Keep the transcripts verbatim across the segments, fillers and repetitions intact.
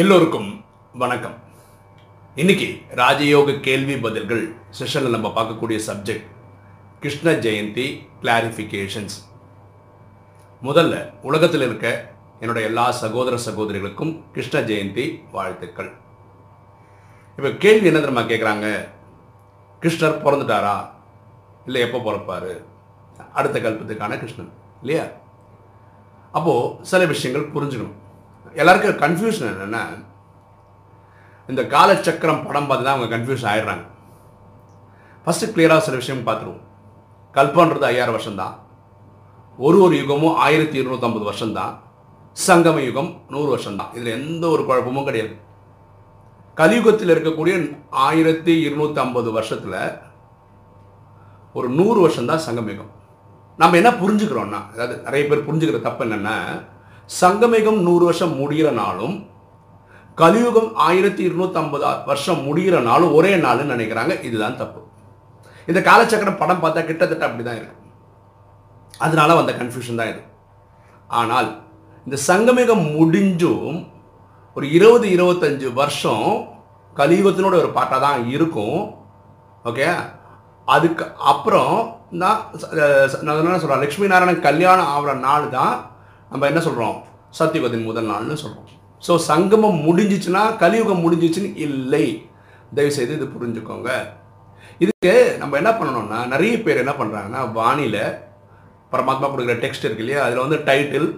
எல்லோருக்கும் வணக்கம். இன்னைக்கு ராஜயோக கேள்வி பதில்கள் செஷனில் நம்ம பார்க்கக்கூடிய சப்ஜெக்ட் கிருஷ்ண ஜெயந்தி கிளாரிஃபிகேஷன்ஸ். முதல்ல உலகத்தில் இருக்க என்னுடைய எல்லா சகோதர சகோதரிகளுக்கும் கிருஷ்ண ஜெயந்தி வாழ்த்துக்கள். இப்போ கேள்வி என்ன தெரியுமா கேட்குறாங்க, கிருஷ்ணர் பிறந்துட்டாரா, இல்லை எப்போ பிறப்பாரு, அடுத்த கல்பத்துக்கான கிருஷ்ணன் இல்லையா? அப்போது சில விஷயங்கள் புரிஞ்சுக்கணும். எல்லாருக்கும் கன்ஃபியூஷன் என்னென்னா, இந்த காலச்சக்கரம் படம் பார்த்து தான் அவங்க கன்ஃபியூஷன் ஆகிடுறாங்க. ஃபஸ்ட்டு கிளியராக சில விஷயம் பார்த்துருவோம். கல்பன்றது ஐயாயிரம் வருஷம்தான், ஒரு ஒரு யுகமும் ஆயிரத்தி இருநூற்றம்பது வருஷம்தான், சங்கம யுகம் நூறு வருஷம்தான். இதில் எந்த ஒரு குழப்பமும் கிடையாது. கலியுகத்தில் இருக்கக்கூடிய ஆயிரத்தி இருநூற்றி ஐம்பது வருஷத்தில் ஒரு நூறு வருஷம்தான் சங்கம யுகம். நம்ம என்ன புரிஞ்சுக்கிறோன்னா, அதாவது நிறைய பேர் புரிஞ்சுக்கிற தப்பு என்னென்னா, சங்கமயுகம் நூறு வருஷம் முடிகிற நாளும் கலியுகம் ஆயிரத்தி இருநூத்தி ஐம்பது வருஷம் முடிகிற நாளும் ஒரே நாள்னு நினைக்கிறாங்க. இதுதான் தப்பு. இந்த காலச்சக்கரம் படம் பார்த்தா கிட்டத்தட்ட அப்படிதான் இருக்கும். அதனால வந்த கன்ஃபியூஷன் தான் இது. ஆனால் இந்த சங்கமயுகம் முடிஞ்சும் ஒரு இருபது இருபத்தஞ்சு வருஷம் கலியுகத்தினோட ஒரு பாட்டாக தான் இருக்கும். ஓகே, அதுக்கு அப்புறம் தான் என்ன சொல்கிறேன், லட்சுமி நாராயணன் கல்யாணம் ஆகிற நாள் தான் நம்ம என்ன சொல்கிறோம், சத்தியுகத்தின் முதல் நாள்னு சொல்கிறோம். ஸோ சங்கமம் முடிஞ்சிச்சுன்னா கலியுகம் முடிஞ்சிச்சுன்னு இல்லை. தயவுசெய்து இது புரிஞ்சுக்கோங்க. இதுக்கு நம்ம என்ன பண்ணணும்னா, நிறைய பேர் என்ன பண்ணுறாங்கன்னா, வானியில் பரமாத்மா கொடுக்குற டெக்ஸ்ட் இருக்கு இல்லையா, அதில் வந்து டைட்டில்,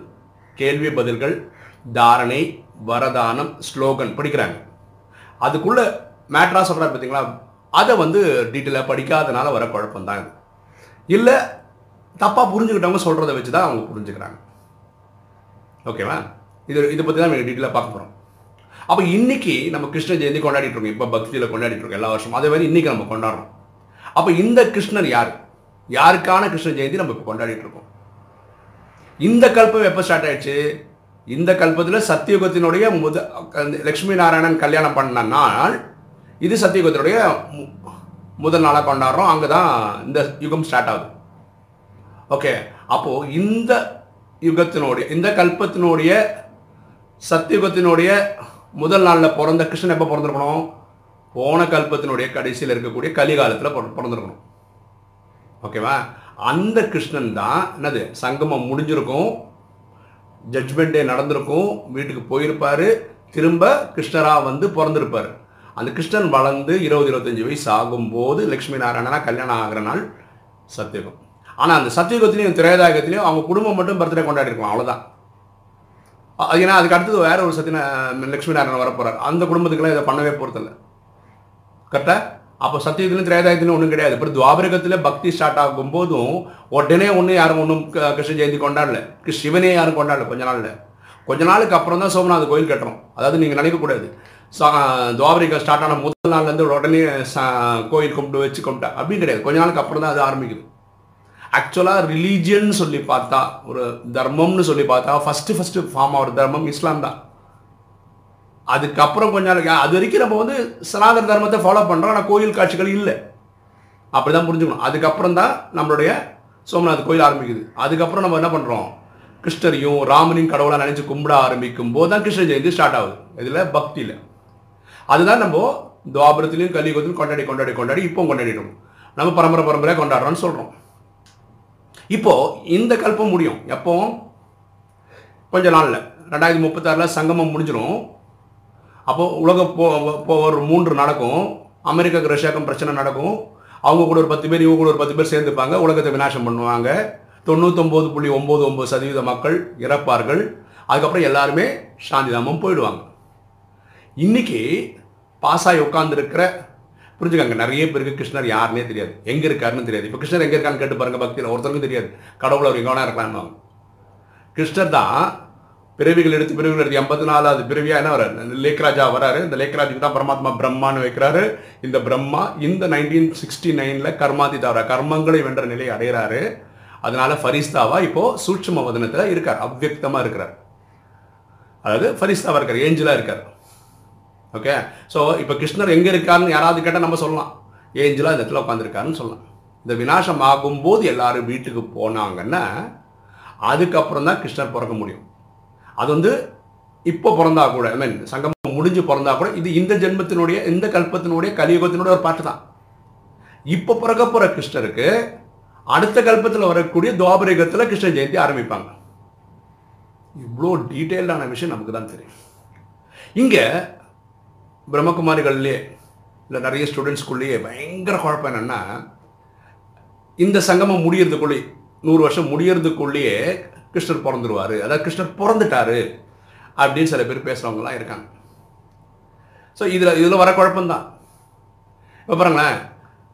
கேள்வி பதில்கள், தாரணை, வரதானம், ஸ்லோகன் படிக்கிறாங்க. அதுக்குள்ளே மேட்ராக சொல்கிறா பார்த்தீங்களா, அதை வந்து டீட்டெயிலாக படிக்காதனால வர குழப்பம்தான். இல்லை தப்பாக புரிஞ்சுக்கிட்டவங்க சொல்கிறத வச்சு தான் அவங்க புரிஞ்சுக்கிறாங்க. ஓகேவா? இது இதை பற்றி தான் நம்ம டீட்டெயிலாக பார்க்க போகிறோம். அப்போ இன்றைக்கி நம்ம கிருஷ்ண ஜெயந்தி கொண்டாடிட்டு இருக்கோம். இப்போ பக்தியில் கொண்டாடிட்டு இருக்கோம் எல்லா வருஷமும். அதே மாதிரி இன்றைக்கி நம்ம கொண்டாடுறோம். அப்போ இந்த கிருஷ்ணர் யார், யாருக்கான கிருஷ்ண ஜெயந்தி நம்ம இப்போ கொண்டாடிட்டு இருக்கோம்? இந்த கல்பம் எப்போ ஸ்டார்ட் ஆயிடுச்சு? இந்த கல்பத்தில் சத்தியுகத்தினுடைய முத லட்சுமி நாராயணன் கல்யாணம் பண்ண நாள் இது. சத்தியுகத்தினுடைய முதல் நாளாக கொண்டாடுறோம். அங்கே தான் இந்த யுகம் ஸ்டார்ட் ஆகுது. ஓகே, அப்போது இந்த யுகத்தினுடைய இந்த கல்பத்தினுடைய சத்தியுகத்தினுடைய முதல் நாளில் பிறந்த கிருஷ்ணன் எப்போ பிறந்திருக்கணும்? போன கல்பத்தினுடைய கடைசியில் இருக்கக்கூடிய கலிகாலத்தில் பிறந்திருக்கணும். ஓகேவா? அந்த கிருஷ்ணன் தான் என்னது, சங்கமம் முடிஞ்சிருக்கும், ஜட்மெண்ட் டே நடந்திருக்கும், வீட்டுக்கு போயிருப்பார், திரும்ப கிருஷ்ணராக வந்து பிறந்திருப்பார். அந்த கிருஷ்ணன் வளர்ந்து இருபது இருபத்தஞ்சி வயசு ஆகும்போது லட்சுமி நாராயணனா கல்யாணம் ஆகிற நாள் சத்தியுகம். ஆனால் அந்த சத்தியுகத்திலையும் திரேதாயுகத்திலையும் அவங்க குடும்பம் மட்டும் பர்த்டே கொண்டாடிருக்கலாம், அவ்வளோதான். ஏன்னா அதுக்கு அடுத்தது வேற ஒரு சத்திய லட்சுமி நாராயணன் வரப்போகிறார், அந்த குடும்பத்துக்குலாம் இதை பண்ணவே போகிறதில்லை. கரெக்டாக? அப்போ சத்தியுகத்திலையும் திரேதாயுகத்திலையும் ஒன்றும் கிடையாது. அப்புறம் துவாபரகத்தில் பக்தி ஸ்டார்ட் ஆகும் போதும் உடனே ஒன்றும் யாரும் ஒன்றும் கிருஷ்ண ஜெயந்தி கொண்டாடல, சிவனே யாரும் கொண்டாடல. கொஞ்ச நாள் கொஞ்ச நாளுக்கு அப்புறம் தான் சோமநாத கோயில் கட்டுறோம். அதாவது நீங்கள் நினைக்கக்கூடாது, சா துவாபரிகம் ஸ்டார்ட் ஆன முதல் நாள்லேருந்து உடனே சா கோயில் கும்பிட்டு வச்சு கும்பிட்டா அப்படின்னு கிடையாது. கொஞ்ச நாளுக்கு அப்புறம் தான் அது ஆரம்பிக்குது. ஆக்சுவலாக ரிலீஜியன் சொல்லி பார்த்தா, ஒரு தர்மம்னு சொல்லி பார்த்தா, ஃபஸ்ட்டு ஃபஸ்ட்டு ஃபார்ம் ஆகிற தர்மம் இஸ்லாம் தான். அதுக்கப்புறம் கொஞ்ச நாள் அது வரைக்கும் நம்ம வந்து சனாதன தர்மத்தை ஃபாலோ பண்ணுறோம். ஆனால் கோயில் காட்சிகள் இல்லை, அப்படி தான் புரிஞ்சுக்கணும். அதுக்கப்புறம் தான் நம்மளுடைய சோமநாத் கோயில் ஆரம்பிக்குது. அதுக்கப்புறம் நம்ம என்ன பண்ணுறோம், கிருஷ்ணரையும் ராமனையும் கடவுளாக நினச்சி கும்பிட ஆரம்பிக்கும் போது தான் கிருஷ்ண ஜெயந்தி ஸ்டார்ட் ஆகுது. இதில் பக்தியில் அதுதான் நம்ம துவாபரத்துலையும் கலியுகத்திலும் கொண்டாடி கொண்டாடி கொண்டாடி இப்போ கொண்டாடிடுவோம். நம்ம பரம்பரை பரம்பரையாக கொண்டாடுறோம்னு சொல்கிறோம். இப்போ இந்த கல்பம் முடியும் எப்போ? கொஞ்ச நாளில் ரெண்டாயிரத்தி முப்பத்தாறில் சங்கமம் முடிஞ்சிடும். அப்போது உலக போ ஒரு மூன்று நடக்கும், அமெரிக்காவுக்கு ரஷ்யாவுக்கும் பிரச்சனை நடக்கும். அவங்க கூட ஒரு பத்து பேர், இவங்க கூட ஒரு பத்து பேர் சேர்ந்துப்பாங்க, உலகத்தை விநாசம் பண்ணுவாங்க. தொண்ணூத்தொம்பது புள்ளி ஒம்பது ஒம்பது சதவீத மக்கள் இறப்பார்கள். அதுக்கப்புறம் எல்லாருமே சாந்திதாமம் போயிடுவாங்க. இன்றைக்கி பாஸாகி உட்காந்துருக்கிற, புரிஞ்சுக்காங்க, நிறைய பேருக்கு கிருஷ்ணர் யாருன்னே தெரியாது, எங்கே இருக்காருன்னு தெரியாது. இப்போ கிருஷ்ணர் எங்கே இருக்கான்னு கேட்டு பாருங்கள், பக்தியில் ஒருத்தருக்கும் தெரியாது. கடவுளை ஒரு எங்கனா இருக்கான்னு. கிருஷ்ணர் தான் பிறவிகள் எடுத்து பிறவிகள் எடுத்து எண்பத்தி நாலாவது பிறவியாக என்ன வர்றாரு, லேக்ராஜா வராரு. இந்த லேக்ராஜுக்கு தான் பரமாத்மா பிரம்மான்னு வைக்கிறாரு. இந்த பிரம்மா இந்த நைன்டீன் சிக்ஸ்டி நைனில் கர்மாதிதாரா கர்மங்களை வென்ற நிலை அடைகிறாரு. அதனால ஃபரிஸ்தாவா இப்போது சூட்சும வதனத்தில் இருக்கார், அவ்வக்தமாக இருக்கிறார். அதாவது ஃபரிஸ்தாவாக இருக்கார், ஏஞ்சலாக இருக்கார். ஓகே, ஸோ இப்போ கிருஷ்ணர் எங்கே இருக்காருன்னு யாராவது கேட்டால் நம்ம சொல்லலாம், ஏஞ்சலாக இந்த இடத்துல உட்காந்துருக்காருன்னு சொல்லலாம். இந்த விநாசம் ஆகும்போது எல்லாரும் வீட்டுக்கு போனாங்கன்னா அதுக்கப்புறம் தான் கிருஷ்ணர் பிறக்க முடியும். அது வந்து இப்போ பிறந்தா கூட, ஐ மீன் சங்கமம் முடிஞ்சு பிறந்தா கூட, இது இந்த ஜென்மத்தினுடைய இந்த கல்பத்தினுடைய கலியுகத்தினுடைய ஒரு பாட்டு தான். இப்போ பிறக்க போகிற கிருஷ்ணருக்கு அடுத்த கல்பத்தில் வரக்கூடிய துவாபரயுகத்தில் கிருஷ்ண ஜெயந்தி ஆரம்பிப்பாங்க. இவ்வளோ டீட்டெயில்டான விஷயம் நமக்கு தான் தெரியும். இங்கே பிரம்மகுமாரிகள்லேயே இல்லை நிறைய ஸ்டூடெண்ட்ஸ்குள்ளேயே பயங்கர குழப்பம் என்னென்னா, இந்த சங்கமம் முடியறதுக்குள்ளே நூறு வருஷம் முடியறதுக்குள்ளேயே கிருஷ்ணர் பிறந்துருவார், அதாவது கிருஷ்ணர் பிறந்துட்டாரு அப்படின்னு சில பேர் பேசுகிறவங்களாம் இருக்காங்க. ஸோ இதில் இதில் வர குழப்பம்தான். இப்போ பாருங்களேன்,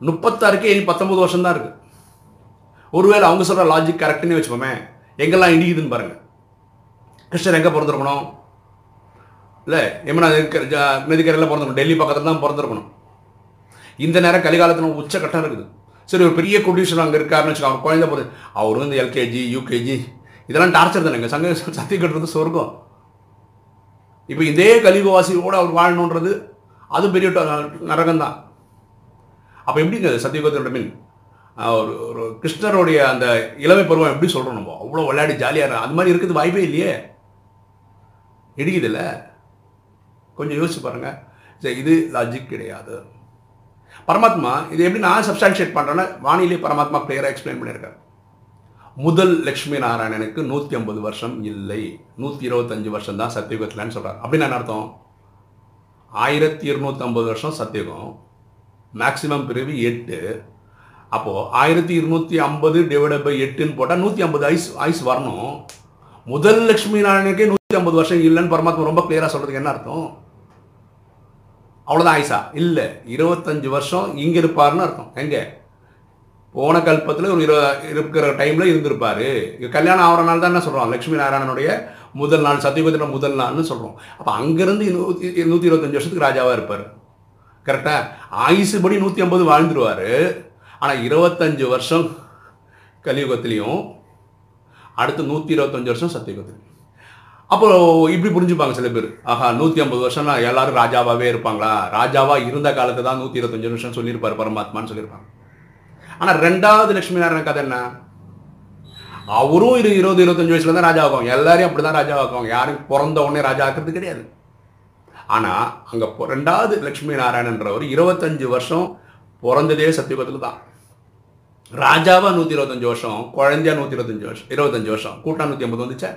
முப்பத்தாறுக்கே இனி பத்தொம்பது வருஷம் தான் இருக்குது. ஒருவேளை அவங்க சொல்கிற லாஜிக் கரெக்டுன்னு வச்சுப்போமே, எங்கெல்லாம் இடிக்குதுன்னு பாருங்கள். கிருஷ்ணர் எங்கே பிறந்திருக்கணும்? இல்லை எம்னா நதிக்கரையில் பிறந்திருக்கணும், டெல்லி பக்கத்தில் தான் பிறந்திருக்கணும். இந்த நேரம் கலிகாலத்தில் உச்சக்கட்டம் இருக்குது. சரி, ஒரு பெரிய கொடியூஷன் அங்கே இருக்காருன்னு வச்சுக்கோங்க. அவங்க குழந்தை போகிறது அவர் வந்து எல்கேஜி யூகேஜி இதெல்லாம் டார்ச்சர் தானேங்க. சங்க சத்தி கட்டுறது சொர்க்கம். இப்போ இதே கலிகவாசியோடு அவர் வாழணுன்றது அது பெரிய நரகம்தான். அப்போ எப்படிங்க சத்தியுகத்தோட மீன் ஒரு ஒரு கிருஷ்ணருடைய அந்த இளமை பருவம் எப்படி சொல்கிறோம் நம்ம, அவ்வளோ விளையாடி ஜாலியாக அது மாதிரி இருக்குது வாய்ப்பே இல்லையே, இடிக்குதில்ல. கொஞ்சம் யோசிச்சு பாருங்கள். சரி, இது லாஜிக் கிடையாது. பரமாத்மா இது எப்படி நான் சப்ஸ்டான்ஷியேட் பண்ணுறேன்னா, வானிலை பரமாத்மா கிளியராக எக்ஸ்பிளைன் பண்ணியிருக்காரு. முதல் லக்ஷ்மி நாராயணனுக்கு நூற்றி ஐம்பது வருஷம் இல்லை, நூற்றி இருபத்தஞ்சு வருஷம் தான் சத்தியுகத்தில்னு சொல்கிறார். அப்படின்னு என்ன அர்த்தம்? ஆயிரத்தி இருநூற்றம்பது வருஷம் சத்தியுகம், மேக்சிமம் பிறவி எட்டு. அப்போது ஆயிரத்தி இருநூற்றி ஐம்பது டிவைடட் பை எட்டுன்னு போட்டால் நூற்றி ஐம்பது ஐஸ் ஐஸ் வரணும். முதல் லக்ஷ்மி நாராயணனுக்கே நூற்றி ஐம்பது வருஷம் இல்லைன்னு பரமாத்மா ரொம்ப கிளியராக சொல்கிறதுக்கு என்ன அர்த்தம்? அவ்வளோதான் ஆயிஷா இல்லை, இருபத்தஞ்சி வருஷம் இங்கே இருப்பாருன்னு அர்த்தம். எங்கே போன கல்பத்தில் ஒரு இரு இருக்கிற டைமில் இருந்திருப்பார். கல்யாணம் ஆகிறனால தான் என்ன சொல்கிறோம், லக்ஷ்மி நாராயணனுடைய முதல் நாள், சத்தியுகத்தினுடைய முதல் நாள்னு சொல்கிறோம். அப்போ அங்கேருந்து நூற்றி நூற்றி இருபத்தஞ்சி வருஷத்துக்கு ராஜாவாக இருப்பார். கரெக்டாக ஆயுசுபடி நூற்றி ஐம்பது வாழ்ந்துருவார். ஆனால் இருபத்தஞ்சி வருஷம் கலியுகத்திலையும் அடுத்து நூற்றி இருபத்தஞ்சி வருஷம் சத்தியுகத்திலையும். அப்போ இப்படி புரிஞ்சுப்பாங்க சில பேர், ஆஹா நூற்றி ஐம்பது வருஷம்னா எல்லாரும் ராஜாவாகவே இருப்பாங்களா, ராஜாவாக இருந்த காலத்தை தான் நூற்றி இருபத்தஞ்சி வருஷம் சொல்லியிருப்பார் பரமாத்மான்னு சொல்லியிருப்பாங்க. ஆனால் ரெண்டாவது லட்சுமி நாராயணன் கதை என்ன, அவரும் இரு இருபது இருபத்தஞ்சி வயசுல தான் ராஜா ஆக்குவாங்க. எல்லாரையும் அப்படி தான் ராஜா ஆக்குவாங்க, யாரும் பிறந்த உடனே ராஜா ஆக்குறது கிடையாது. ஆனால் அங்கே ரெண்டாவது லட்சுமி நாராயணன்றவர் இருபத்தஞ்சி வருஷம் பிறந்ததே சத்தியுகத்தில் தான். ராஜாவாக நூற்றி இருபத்தஞ்சி வருஷம், குழந்தையா நூற்றி இருபத்தஞ்சி வருஷம் இருபத்தஞ்சி வருஷம் கூட்டா நூற்றி ஐம்பது வந்துச்சா.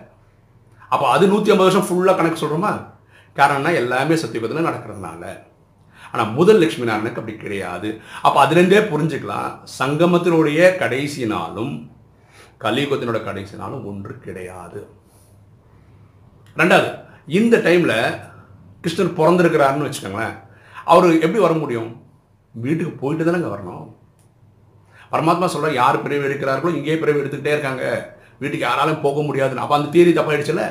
அப்போ அது நூற்றி ஐம்பது வருஷம் ஃபுல்லாக கணக்கு சொல்கிறோமா? காரணம்னா எல்லாமே சத்தியுகத்தில் நடக்கிறதுனால. ஆனால் முதல் லட்சுமி நாராயணனுக்கு அப்படி கிடையாது. அப்போ அதுலேருந்தே புரிஞ்சுக்கலாம், சங்கமத்தினுடைய கடைசி நாளும் கலியுகத்தினோட கடைசி நாளும் ஒன்று கிடையாது. ரெண்டாவது, இந்த டைமில் கிருஷ்ணர் பிறந்திருக்கிறாருன்னு வச்சுக்கோங்களேன், அவர் எப்படி வர முடியும்? வீட்டுக்கு போயிட்டு தானேங்க வரணும். பரமாத்மா சொல்கிறார், யார் பிறவி எடுக்கிறார்களோ இங்கேயே பிறவி எடுத்துக்கிட்டே இருக்காங்க, வீட்டுக்கு யாராலும் போக முடியாதுன்னு. அப்போ அந்த தியரி தப்பாயிடுச்சுல.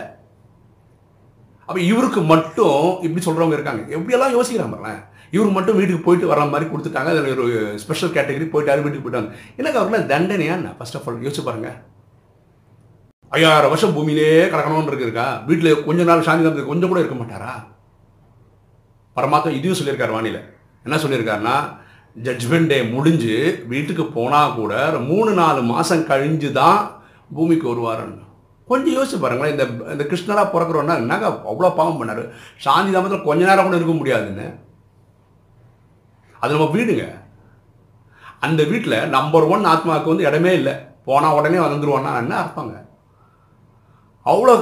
அப்போ இவருக்கு மட்டும் இப்படி சொல்கிறவங்க இருக்காங்க. எப்படியெல்லாம் யோசிக்கிறாங்க, இவருக்கு மட்டும் வீட்டுக்கு போயிட்டு வர மாதிரி கொடுத்துட்டாங்க, அதில் ஒரு ஸ்பெஷல் கேட்டகரி போயிட்டாரு, வீட்டுக்கு போயிட்டாங்க. எனக்கு அவர்கள தண்டனையா? நான் ஃபர்ஸ்ட் ஆஃப் ஆல் யோசிச்சு பாருங்கள், ஐயாயிரம் வருஷம் பூமியிலே கிடக்கணும்னு இருக்குதுக்கா, வீட்டில் கொஞ்ச நாள் சாந்தி காலத்துக்கு கொஞ்சம் கூட இருக்க மாட்டாரா? பரமாத்மா இதையும் சொல்லியிருக்காரு. வானிலை என்ன சொல்லியிருக்காருன்னா, ஜட்ஜ்மெண்ட் டே முடிஞ்சு வீட்டுக்கு போனால் கூட மூணு நாலு மாதம் கழிஞ்சு தான் பூமிக்கு வருவாருன்னு. கொஞ்சம் யோசிச்சு பாருங்களேன், இந்த இந்த கிருஷ்ணராக பிறக்கிறோன்னா என்னங்க அவ்வளோ பாவம் பண்ணார், சாந்தி தாமத்தில் கொஞ்ச நேரம் கூட இருக்க முடியாதுன்னு. அது நம்ம வீடுங்க, அந்த வீட்டில் நம்பர் ஒன் ஆத்மாவுக்கு வந்து இடமே இல்லை, போனால் உடனே வந்துடுவான்னா என்ன அர்ப்பாங்க? அவ்வளோ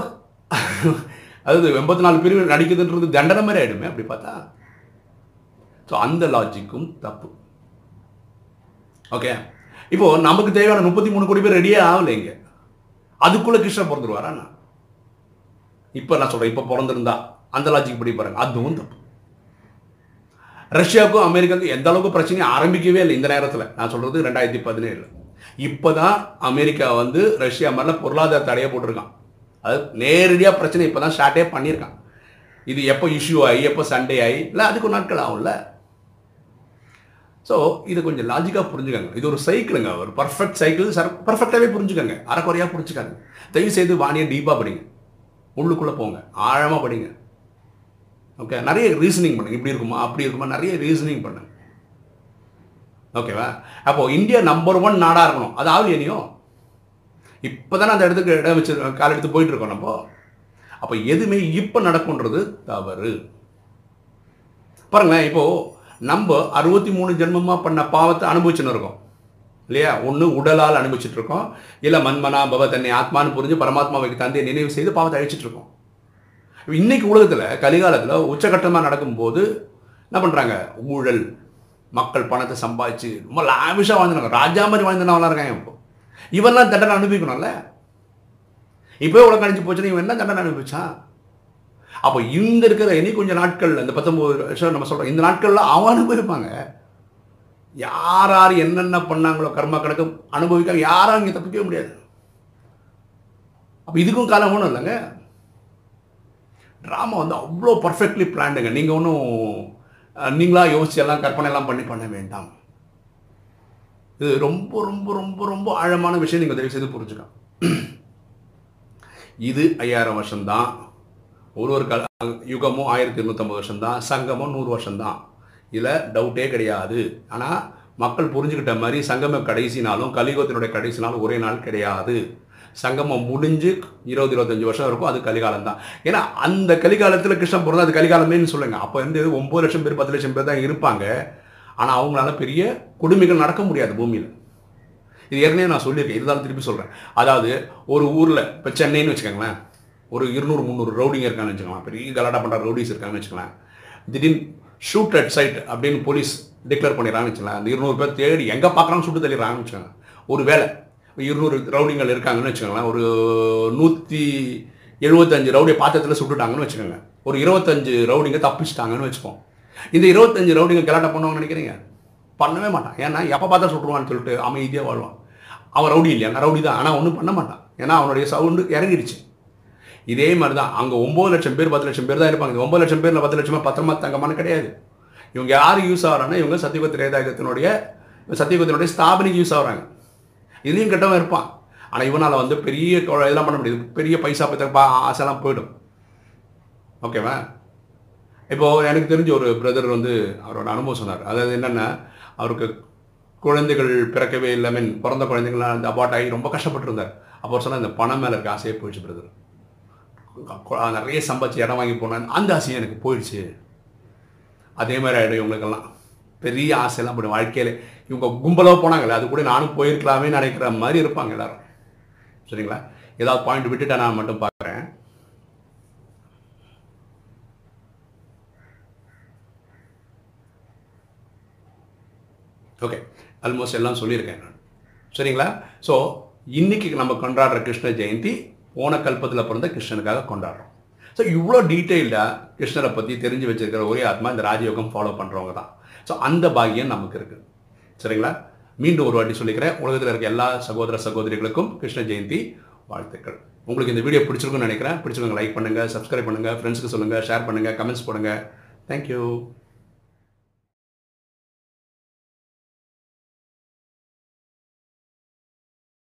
அதாவது எண்பத்தி நாலு பிரிவு நடிக்குதுன்றது தண்டனை மாதிரி ஆகிடுமே அப்படி பார்த்தா. ஸோ அந்த லாஜிக்கும் தப்பு. ஓகே, இப்போது நமக்கு தேவையான முப்பத்தி மூணு கோடி பேர் ரெடியே ஆகலைங்க, அதுக்குள்ளே கிருஷ்ணர் பிறந்துருவாரா? நான் இப்போ நான் சொல்கிறேன், இப்போ பிறந்திருந்தா அந்த லாஜிக் படி பாருங்கள், அதுவும் தப்பு. ரஷ்யாவுக்கும் அமெரிக்காவுக்கும் எந்த அளவுக்கு பிரச்சனையும் ஆரம்பிக்கவே இல்லை இந்த நேரத்தில். நான் சொல்கிறது ரெண்டாயிரத்தி பதினேழு. இப்போ தான் அமெரிக்கா வந்து ரஷ்யா மாதிரிலாம் பொருளாதார தடையை போட்டிருக்கான். அது நேரடியாக பிரச்சனை இப்போ தான் ஸ்டார்ட்டே பண்ணியிருக்கான். இது எப்போ இஷ்யூ ஆகி, எப்போ சண்டே ஆகி, இல்லை அதுக்கு நாட்கள் ஆகும்ல. ஸோ இதை கொஞ்சம் லாஜிக்காக புரிஞ்சுக்கோங்க. இது ஒரு சைக்கிளுங்க, ஒரு பர்ஃபெக்ட் சைக்கிள். சர் பர்ஃபெக்டாகவே புரிஞ்சுக்கோங்க, அரைக்குறையாக புரிஞ்சுக்காங்க. தயவு செய்து வாணியை டீப்பாக படிங்க, உள்ளுக்குள்ளே போங்க, ஆழமாக படிங்க. ஓகே, நிறைய ரீசனிங் பண்ணுங்க, இப்படி இருக்குமா அப்படி இருக்குமா, நிறைய ரீசனிங் பண்ணுங்க. ஓகேவா? அப்போது இந்தியா நம்பர் ஒன் நாடாக இருக்கணும், அது ஆகலையோ. இப்போ தானே அந்த இடத்துக்கு இடம் வச்சு கால் எடுத்து போயிட்டுருக்கோம் நம்ம. அப்போ எதுவுமே இப்போ நடக்குன்றது தவறு. பாருங்களேன், இப்போது நம்ம அறுபத்தி மூணு ஜென்மமாக பண்ண பாவத்தை அனுபவிச்சுன்னு இருக்கோம் இல்லையா? ஒன்று உடலால் அனுபவிச்சுட்டு இருக்கோம், இல்லை மன்மனா பவ தன்னை ஆத்மான்னு புரிஞ்சு பரமாத்மாவை தந்தையை நினைவு செய்து பாவத்தை அழிச்சிட்ருக்கோம். இன்றைக்கி உலகத்தில் கலிகாலத்தில் உச்சகட்டமாக நடக்கும்போது என்ன பண்ணுறாங்க? ஊழல், மக்கள் பணத்தை சம்பாதிச்சு ரொம்ப லாவிஷாக வாழ்ந்துருங்க, ராஜா மாதிரி வாழ்ந்துனாவெல்லாம் இருக்காங்க. இப்போ இவெல்லாம் தண்டனை அனுபவிக்கணும்ல. இப்போ உலகம் அழிஞ்சு போச்சுன்னா இவன் என்ன தண்டனை அனுபவிச்சான்? அப்போ இங்கே இருக்கிற இனி கொஞ்சம் நாட்கள், இந்த பத்தொம்பது வருஷம் நம்ம சொல்கிறோம், இந்த நாட்களில் அவன் அனுபவிப்பாங்க. யார் யார் என்னென்ன பண்ணாங்களோ கர்ம கணக்கு அனுபவிக்காங்க, யாரும் இங்கே தப்பிக்கவே முடியாது. அப்போ இதுக்கும் காலம் ஒன்றும் இல்லைங்க. ட்ராமா வந்து அவ்வளோ பர்ஃபெக்ட்லி பிளான்டுங்க. நீங்கள் ஒன்றும் நீங்களாக யோசிச்சு எல்லாம் கற்பனை எல்லாம் பண்ணி பண்ண வேண்டாம். இது ரொம்ப ரொம்ப ரொம்ப ரொம்ப ஆழமான விஷயம். நீங்கள் தயவு செய்து புரிஞ்சுக்கலாம். இது ஐயாயிரம் வருஷம்தான், ஒரு ஒரு கல யுகமும் ஆயிரத்தி இருநூற்றம்பது வருஷம்தான், சங்கமும் நூறு வருஷம்தான், இதில் டவுட்டே கிடையாது. ஆனால் மக்கள் புரிஞ்சுக்கிட்ட மாதிரி சங்கம கடைசி நாளும் கலியுகத்தினுடைய கடைசி நாளும் ஒரே நாள் கிடையாது. சங்கமம் முடிஞ்சு இருபது இருபத்தஞ்சு வருஷம் இருக்கும், அது கலிகாலம் தான். ஏன்னா அந்த கலிகாலத்தில் கிருஷ்ணன் பிறந்தா அது கலிகாலமேன்னு சொல்லுங்கள். அப்போ வந்து ஒம்பது லட்சம் பேர் பத்து லட்சம் பேர் தான் இருப்பாங்க. ஆனால் அவங்களால பெரிய கொடுமைகள் நடக்க முடியாது பூமியில். இது ஏற்கனவே நான் சொல்லியிருக்கேன், இருந்தாலும் திருப்பி சொல்கிறேன். அதாவது ஒரு ஊரில் இப்போ சென்னைன்னு வச்சுக்கோங்களேன், ஒரு இருநூறு முந்நூறு ரவுடிங்க இருக்காங்கன்னு வச்சுக்கலாம், பெரிய கலாட்டா பண்ணுற ரவுடிஸ் இருக்காங்கன்னு வச்சுக்கலாம். திடீர்னு ஷூட் அட் சைட் அப்படின்னு போலீஸ் டிக்ளேர் பண்ணிடுறாங்கன்னு வச்சுக்கலாம். அந்த இருநூறு பேர் தேடி எங்கே பார்க்குறாங்க சுட்டு தள்ளிடுறாங்கன்னு வச்சுக்கோங்க. ஒரு வேளை இருநூறு ரவுடிங்கள் இருக்காங்கன்னு வச்சுக்கோங்களேன், ஒரு நூற்றி எழுபத்தஞ்சு ரவுடியை பாத்திரத்தில் சுட்டுட்டாங்கன்னு வச்சுக்கோங்க, ஒரு இருபத்தஞ்சு ரவுடிங்க தப்பிச்சிட்டாங்கன்னு வச்சுப்போம். இந்த இருபத்தஞ்சு ரவுடிங்க கலாட்டா பண்ணுவாங்கன்னு நினைக்கிறீங்க? பண்ணவே மாட்டான். ஏன்னா எப்போ பார்த்தா சுட்டுருவான்னு சொல்லிட்டு அமைதியாக வாழ்வான். அவன் ரவுடி இல்லையா? நான் ரவுடி தான், ஆனால் ஒன்றும் பண்ண மாட்டான். ஏன்னா அவனுடைய சவுண்டு இறங்கிடுச்சு. இதே மாதிரி தான் அங்கே ஒம்பது லட்சம் பேர் பத்து லட்சம் பேர் தான் இருப்பாங்க. இந்த ஒம்பது லட்சம் பேரில் பத்து லட்சமாக பத்திரமா தங்கமான கிடையாது. இவங்க யார் யூஸ் ஆகிறாங்கன்னா இவங்க சத்தியகுத திரேதாயுகத்தினுடைய சத்தியகுதத்தினுடைய ஸ்தாபனைக்கு யூஸ் ஆகிறாங்க. இதுலேயும் கெட்டவன் இருப்பான், ஆனால் இவனால் வந்து பெரிய இதெல்லாம் பண்ண முடியாது, பெரிய பைசா பத்திரப்பா ஆசைலாம் போயிடும். ஓகேவா? இப்போது எனக்கு தெரிஞ்ச ஒரு பிரதர் வந்து அவரோட அனுபவம் சொன்னார். அதாவது என்னென்னா, அவருக்கு குழந்தைகள் பிறக்கவே இல்லை, மீன் பிறந்த குழந்தைங்களாம் அந்த அபார்ட் ஆகி ரொம்ப கஷ்டப்பட்டுருந்தார். அப்போ அவர் சொன்னால் இந்த பணம் மேலே இருக்க ஆசையே போயிடுச்சு பிரதர், நிறைய சம்பாதிச்சு இடம் வாங்கி போனேன், அந்த ஆசையும் எனக்கு போயிடுச்சு. அதே மாதிரி ஆகிடும் இவங்களுக்கெல்லாம் பெரிய ஆசையெல்லாம் போய்டும் வாழ்க்கையிலே. இவங்க கும்பலாக போனாங்களே அது கூட நானும் போயிருக்கலாமே நினைக்கிற மாதிரி இருப்பாங்க எல்லாரும். சரிங்களா? ஏதாவது பாயிண்ட் விட்டுட்டா நான் மட்டும் பார்க்குறேன். ஓகே, ஆல்மோஸ்ட் எல்லாம் சொல்லியிருக்கேன் நான். சரிங்களா? ஸோ இன்றைக்கி நம்ம கொண்டாடுற கிருஷ்ண ஜெயந்தி போன கல்பத்தில் பிறந்த கிருஷ்ணனுக்காக கொண்டாடுறோம். ஸோ இவ்வளோ டீட்டெயில்டாக கிருஷ்ணரை பற்றி தெரிஞ்சு வச்சுருக்கிற ஒரே ஆத்மா இந்த ராஜயோகம் ஃபாலோ பண்ணுறவங்க தான். ஸோ அந்த பாக்கியம் நமக்கு இருக்குது. சரிங்களா? மீண்டும் ஒரு வாட்டி சொல்லிக்கிறேன், உலகத்தில் இருக்க எல்லா சகோதர சகோதரிகளுக்கும் கிருஷ்ண ஜெயந்தி வாழ்த்துக்கள். உங்களுக்கு இந்த வீடியோ பிடிச்சிருக்குன்னு நினைக்கிறேன். பிடிச்சிருக்கவங்க லைக் பண்ணுங்கள், சப்ஸ்கிரைப் பண்ணுங்கள், ஃப்ரெண்ட்ஸுக்கு சொல்லுங்கள், ஷேர் பண்ணுங்கள், கமெண்ட்ஸ் பண்ணுங்கள். தேங்க்யூ.